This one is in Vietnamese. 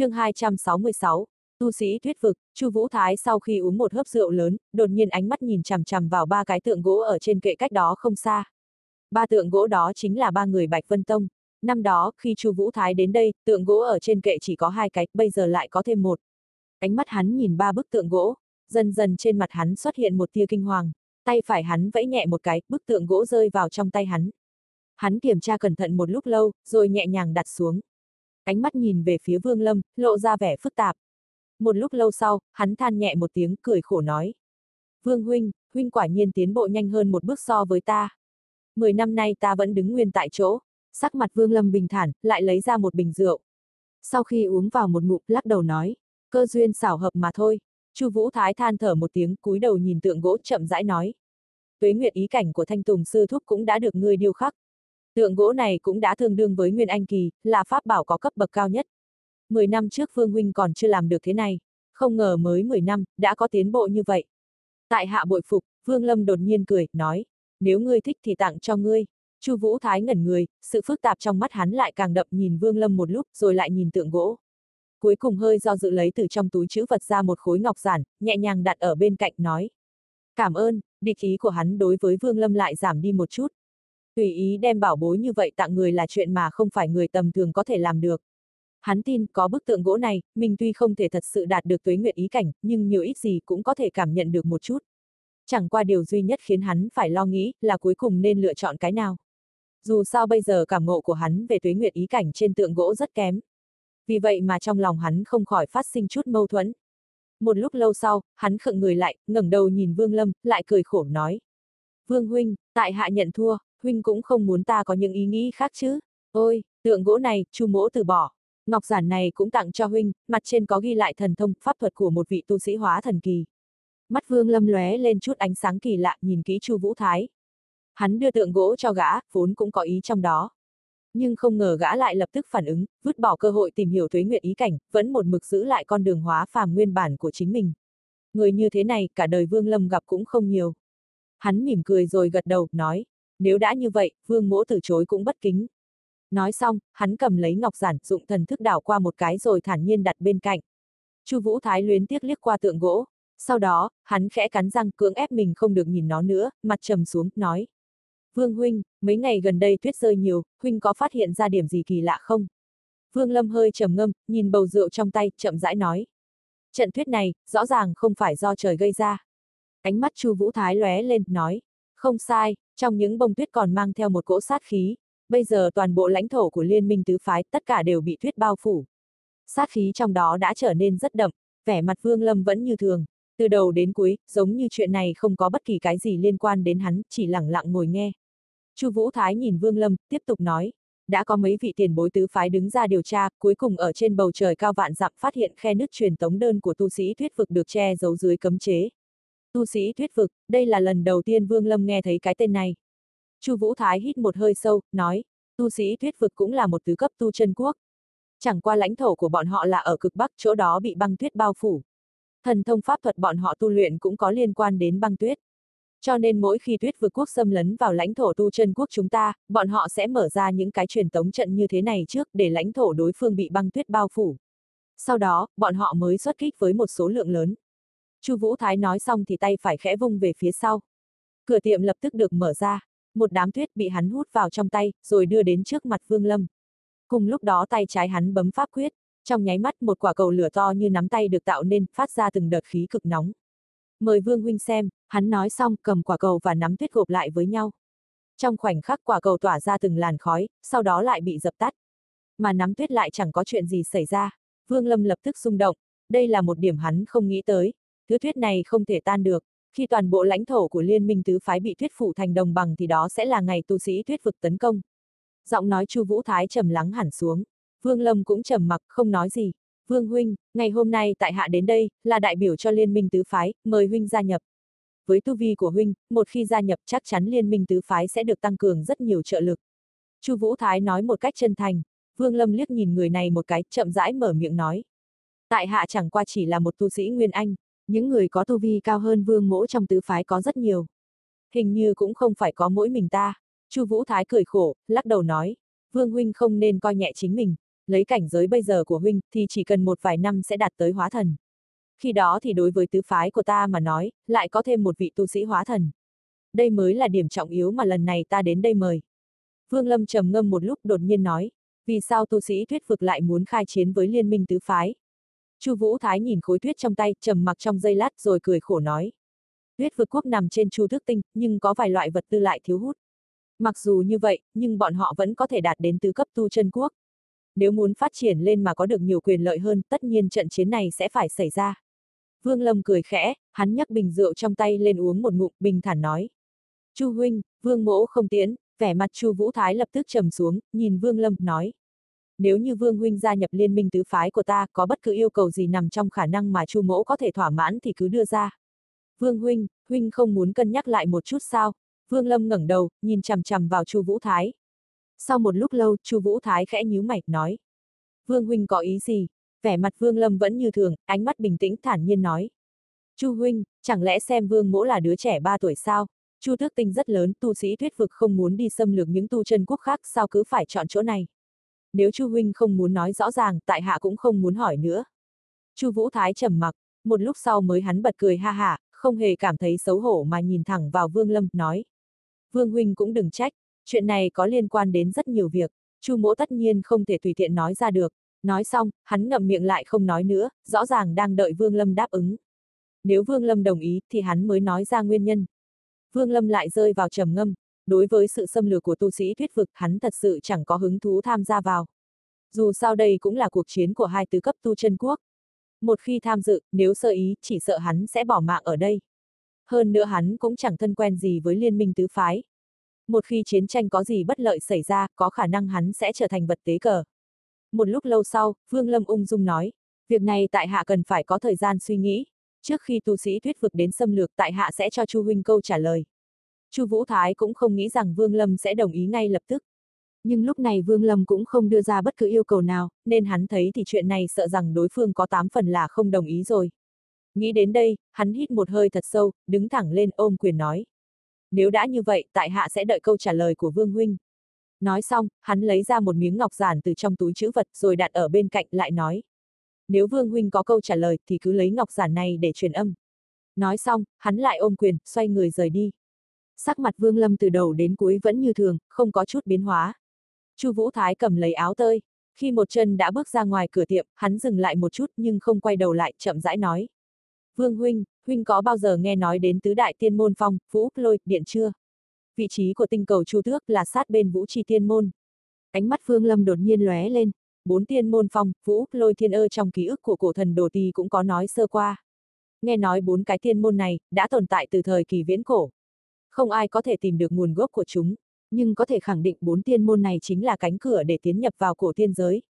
Chương 266, tu sĩ Tuyết Vực. Chu Vũ Thái sau khi uống một hớp rượu lớn, đột nhiên ánh mắt nhìn chằm chằm vào ba cái tượng gỗ ở trên kệ cách đó không xa. Ba tượng gỗ đó chính là ba người Bạch Vân Tông. Năm đó, khi Chu Vũ Thái đến đây, tượng gỗ ở trên kệ chỉ có hai cái, bây giờ lại có thêm một. Ánh mắt hắn nhìn ba bức tượng gỗ, dần dần trên mặt hắn xuất hiện một tia kinh hoàng. Tay phải hắn vẫy nhẹ một cái, bức tượng gỗ rơi vào trong tay hắn. Hắn kiểm tra cẩn thận một lúc lâu, rồi nhẹ nhàng đặt xuống. Ánh mắt nhìn về phía Vương Lâm, lộ ra vẻ phức tạp. Một lúc lâu sau, hắn than nhẹ một tiếng, cười khổ nói. Vương huynh, huynh quả nhiên tiến bộ nhanh hơn một bước so với ta. 10 năm nay ta vẫn đứng nguyên tại chỗ. Sắc mặt Vương Lâm bình thản, lại lấy ra một bình rượu. Sau khi uống vào một ngụm, lắc đầu nói. Cơ duyên xảo hợp mà thôi. Chu Vũ Thái than thở một tiếng, cúi đầu nhìn tượng gỗ chậm rãi nói. Tuế nguyệt ý cảnh của Thanh Tùng sư thúc cũng đã được ngươi điêu khắc. Tượng gỗ này cũng đã tương đương với Nguyên Anh kỳ, là pháp bảo có cấp bậc cao nhất. 10 năm trước Vương huynh còn chưa làm được thế này, không ngờ mới 10 năm, đã có tiến bộ như vậy. Tại hạ bội phục. Vương Lâm đột nhiên cười, nói. Nếu ngươi thích thì tặng cho ngươi. Chu Vũ Thái ngẩn người, sự phức tạp trong mắt hắn lại càng đậm, nhìn Vương Lâm một lúc, rồi lại nhìn tượng gỗ. Cuối cùng hơi do dự lấy từ trong túi trữ vật ra một khối ngọc giản, nhẹ nhàng đặt ở bên cạnh, nói. Cảm ơn. Địch ý của hắn đối với Vương Lâm lại giảm đi một chút. Tùy ý đem bảo bối như vậy tặng người là chuyện mà không phải người tầm thường có thể làm được. Hắn tin có bức tượng gỗ này, mình tuy không thể thật sự đạt được tuế nguyệt ý cảnh, nhưng nhiều ít gì cũng có thể cảm nhận được một chút. Chẳng qua điều duy nhất khiến hắn phải lo nghĩ là cuối cùng nên lựa chọn cái nào. Dù sao bây giờ cảm ngộ của hắn về tuế nguyệt ý cảnh trên tượng gỗ rất kém. Vì vậy mà trong lòng hắn không khỏi phát sinh chút mâu thuẫn. Một lúc lâu sau, hắn khựng người lại, ngẩng đầu nhìn Vương Lâm, lại cười khổ nói. Vương huynh, tại hạ nhận thua, huynh cũng không muốn ta có những ý nghĩ khác chứ. Ôi, tượng gỗ này, Chu mỗ từ bỏ. Ngọc giản này cũng tặng cho huynh, mặt trên có ghi lại thần thông, pháp thuật của một vị tu sĩ hóa thần kỳ. Mắt Vương Lâm lóe lên chút ánh sáng kỳ lạ, nhìn kỹ Chu Vũ Thái. Hắn đưa tượng gỗ cho gã, vốn cũng có ý trong đó. Nhưng không ngờ gã lại lập tức phản ứng, vứt bỏ cơ hội tìm hiểu tuế nguyệt ý cảnh, vẫn một mực giữ lại con đường hóa phàm nguyên bản của chính mình. Người như thế này, cả đời Vương Lâm gặp cũng không nhiều. Hắn mỉm cười rồi gật đầu, nói. Nếu đã như vậy, Vương mỗ từ chối cũng bất kính. Nói xong, hắn cầm lấy ngọc giản, dụng thần thức đảo qua một cái rồi thản nhiên đặt bên cạnh. Chu Vũ Thái luyến tiếc liếc qua tượng gỗ. Sau đó, hắn khẽ cắn răng, cưỡng ép mình không được nhìn nó nữa, mặt trầm xuống, nói. Vương huynh, mấy ngày gần đây tuyết rơi nhiều, huynh có phát hiện ra điểm gì kỳ lạ không? Vương Lâm hơi trầm ngâm, nhìn bầu rượu trong tay, chậm rãi nói. Trận tuyết này, rõ ràng không phải do trời gây ra. Ánh mắt Chu Vũ Thái lóe lên, nói. Không sai, trong những bông tuyết còn mang theo một cỗ sát khí. Bây giờ toàn bộ lãnh thổ của liên minh tứ phái, tất cả đều bị tuyết bao phủ. Sát khí trong đó đã trở nên rất đậm, vẻ mặt Vương Lâm vẫn như thường. Từ đầu đến cuối, giống như chuyện này không có bất kỳ cái gì liên quan đến hắn, chỉ lẳng lặng ngồi nghe. Chu Vũ Thái nhìn Vương Lâm, tiếp tục nói. Đã có mấy vị tiền bối tứ phái đứng ra điều tra, cuối cùng ở trên bầu trời cao vạn dặm phát hiện khe nứt truyền tống đơn của tu sĩ Tuyết Vực được che giấu dưới cấm chế. Tu sĩ Tuyết Vực, đây là lần đầu tiên Vương Lâm nghe thấy cái tên này. Chu Vũ Thái hít một hơi sâu, nói. Tu sĩ Tuyết Vực cũng là một tứ cấp tu chân quốc. Chẳng qua lãnh thổ của bọn họ là ở cực bắc, chỗ đó bị băng tuyết bao phủ. Thần thông pháp thuật bọn họ tu luyện cũng có liên quan đến băng tuyết. Cho nên mỗi khi Tuyết Vực quốc xâm lấn vào lãnh thổ tu chân quốc chúng ta, bọn họ sẽ mở ra những cái truyền tống trận như thế này trước, để lãnh thổ đối phương bị băng tuyết bao phủ. Sau đó, bọn họ mới xuất kích với một số lượng lớn. Chu Vũ Thái nói xong thì tay phải khẽ vung về phía sau. Cửa tiệm lập tức được mở ra, một đám tuyết bị hắn hút vào trong tay, rồi đưa đến trước mặt Vương Lâm. Cùng lúc đó tay trái hắn bấm pháp quyết. Trong nháy mắt một quả cầu lửa to như nắm tay được tạo nên, phát ra từng đợt khí cực nóng. Mời Vương huynh xem, hắn nói xong cầm quả cầu và nắm tuyết gộp lại với nhau. Trong khoảnh khắc quả cầu tỏa ra từng làn khói, sau đó lại bị dập tắt. Mà nắm tuyết lại chẳng có chuyện gì xảy ra. Vương Lâm lập tức rung động, đây là một điểm hắn không nghĩ tới. Thứ tuyết này không thể tan được, khi toàn bộ lãnh thổ của liên minh tứ phái bị tuyết phủ thành đồng bằng thì đó sẽ là ngày tu sĩ Tuyết Vực tấn công. Giọng nói Chu Vũ Thái trầm lắng hẳn xuống. Vương Lâm cũng trầm mặc không nói gì. Vương huynh, ngày hôm nay tại hạ đến đây là đại biểu cho liên minh tứ phái, mời huynh gia nhập. Với tu vi của huynh, một khi gia nhập chắc chắn liên minh tứ phái sẽ được tăng cường rất nhiều trợ lực. Chu Vũ Thái nói một cách chân thành. Vương Lâm liếc nhìn người này một cái, chậm rãi mở miệng nói. Tại hạ chẳng qua chỉ là một tu sĩ Nguyên Anh, những người có tu vi cao hơn Vương mỗ trong tứ phái có rất nhiều. Hình như cũng không phải có mỗi mình ta. Chu Vũ Thái cười khổ, lắc đầu nói. Vương huynh không nên coi nhẹ chính mình. lấy cảnh giới bây giờ của huynh thì chỉ cần một vài năm sẽ đạt tới hóa thần. Khi đó thì đối với tứ phái của ta mà nói, lại có thêm một vị tu sĩ hóa thần. Đây mới là điểm trọng yếu mà lần này ta đến đây mời. Vương Lâm trầm ngâm một lúc đột nhiên nói, vì sao tu sĩ Tuyết Vực lại muốn khai chiến với liên minh tứ phái? Chu Vũ Thái nhìn khối tuyết trong tay, trầm mặc trong giây lát rồi cười khổ nói. Tuyết Vực quốc nằm trên Chu Thức Tinh, nhưng có vài loại vật tư lại thiếu hút. Mặc dù như vậy, nhưng bọn họ vẫn có thể đạt đến tứ cấp tu chân quốc. Nếu muốn phát triển lên mà có được nhiều quyền lợi hơn, tất nhiên trận chiến này sẽ phải xảy ra. Vương Lâm cười khẽ, hắn nhấc bình rượu trong tay lên uống một ngụm, bình thản nói. Chu huynh, Vương mỗ không tiễn. Vẻ mặt Chu Vũ Thái lập tức trầm xuống, nhìn Vương Lâm, nói. Nếu như Vương huynh gia nhập liên minh tứ phái của ta, có bất cứ yêu cầu gì nằm trong khả năng mà Chu mỗ có thể thỏa mãn thì cứ đưa ra. Vương huynh, huynh không muốn cân nhắc lại một chút sao? Vương Lâm ngẩng đầu, nhìn chằm chằm vào Chu Vũ Thái. Sau một lúc lâu, Chu Vũ Thái khẽ nhíu mày, nói. Vương huynh có ý gì? Vẻ mặt Vương Lâm vẫn như thường, ánh mắt bình tĩnh thản nhiên nói. Chu huynh, chẳng lẽ xem Vương mỗ là đứa trẻ 3 tuổi sao? Chu Tước Tinh rất lớn, tu sĩ Tuyết Vực không muốn đi xâm lược những tu chân quốc khác, sao cứ phải chọn chỗ này? Nếu Chu huynh không muốn nói rõ ràng, tại hạ cũng không muốn hỏi nữa. Chu Vũ Thái trầm mặc, một lúc sau mới hắn bật cười ha hả, không hề cảm thấy xấu hổ mà nhìn thẳng vào Vương Lâm, nói. Vương huynh cũng đừng trách, chuyện này có liên quan đến rất nhiều việc, Chu mỗ tất nhiên không thể tùy tiện nói ra được. Nói xong, hắn ngậm miệng lại không nói nữa, rõ ràng đang đợi Vương Lâm đáp ứng. Nếu Vương Lâm đồng ý thì hắn mới nói ra nguyên nhân. Vương Lâm lại rơi vào trầm ngâm, đối với sự xâm lược của tu sĩ Tuyết Vực hắn thật sự chẳng có hứng thú tham gia vào. Dù sao đây cũng là cuộc chiến của 2 tứ cấp tu chân quốc. Một khi tham dự, nếu sơ ý, chỉ sợ hắn sẽ bỏ mạng ở đây. Hơn nữa hắn cũng chẳng thân quen gì với liên minh tứ phái. Một khi chiến tranh có gì bất lợi xảy ra, có khả năng hắn sẽ trở thành vật tế cờ. Một lúc lâu sau, Vương Lâm ung dung nói, việc này tại hạ cần phải có thời gian suy nghĩ. Trước khi tu sĩ Tuyết Vực đến xâm lược, tại hạ sẽ cho Chu huynh câu trả lời. Chu Vũ Thái cũng không nghĩ rằng Vương Lâm sẽ đồng ý ngay lập tức. Nhưng lúc này Vương Lâm cũng không đưa ra bất cứ yêu cầu nào, nên hắn thấy thì chuyện này sợ rằng đối phương có 8 phần là không đồng ý rồi. Nghĩ đến đây, hắn hít một hơi thật sâu, đứng thẳng lên ôm quyền nói. Nếu đã như vậy, tại hạ sẽ đợi câu trả lời của Vương huynh. Nói xong, hắn lấy ra một miếng ngọc giản từ trong túi trữ vật rồi đặt ở bên cạnh lại nói. Nếu Vương huynh có câu trả lời thì cứ lấy ngọc giản này để truyền âm. Nói xong, hắn lại ôm quyền, xoay người rời đi. Sắc mặt Vương Lâm từ đầu đến cuối vẫn như thường, không có chút biến hóa. Chu Vũ Thái cầm lấy áo tơi, khi một chân đã bước ra ngoài cửa tiệm, hắn dừng lại một chút nhưng không quay đầu lại, chậm rãi nói. Vương huynh, huynh có bao giờ nghe nói đến Tứ Đại Tiên môn Phong, Vũ, Lôi, Điện chưa? Vị trí của tinh cầu Chu Tước là sát bên Vũ Chi Tiên môn. Ánh mắt Vương Lâm đột nhiên lóe lên. 4 tiên môn Phong, Vũ, Lôi, Thiên trong ký ức của cổ thần Đồ Tỳ cũng có nói sơ qua. Nghe nói 4 cái tiên môn này đã tồn tại từ thời kỳ viễn cổ. Không ai có thể tìm được nguồn gốc của chúng, nhưng có thể khẳng định 4 tiên môn này chính là cánh cửa để tiến nhập vào cổ tiên giới.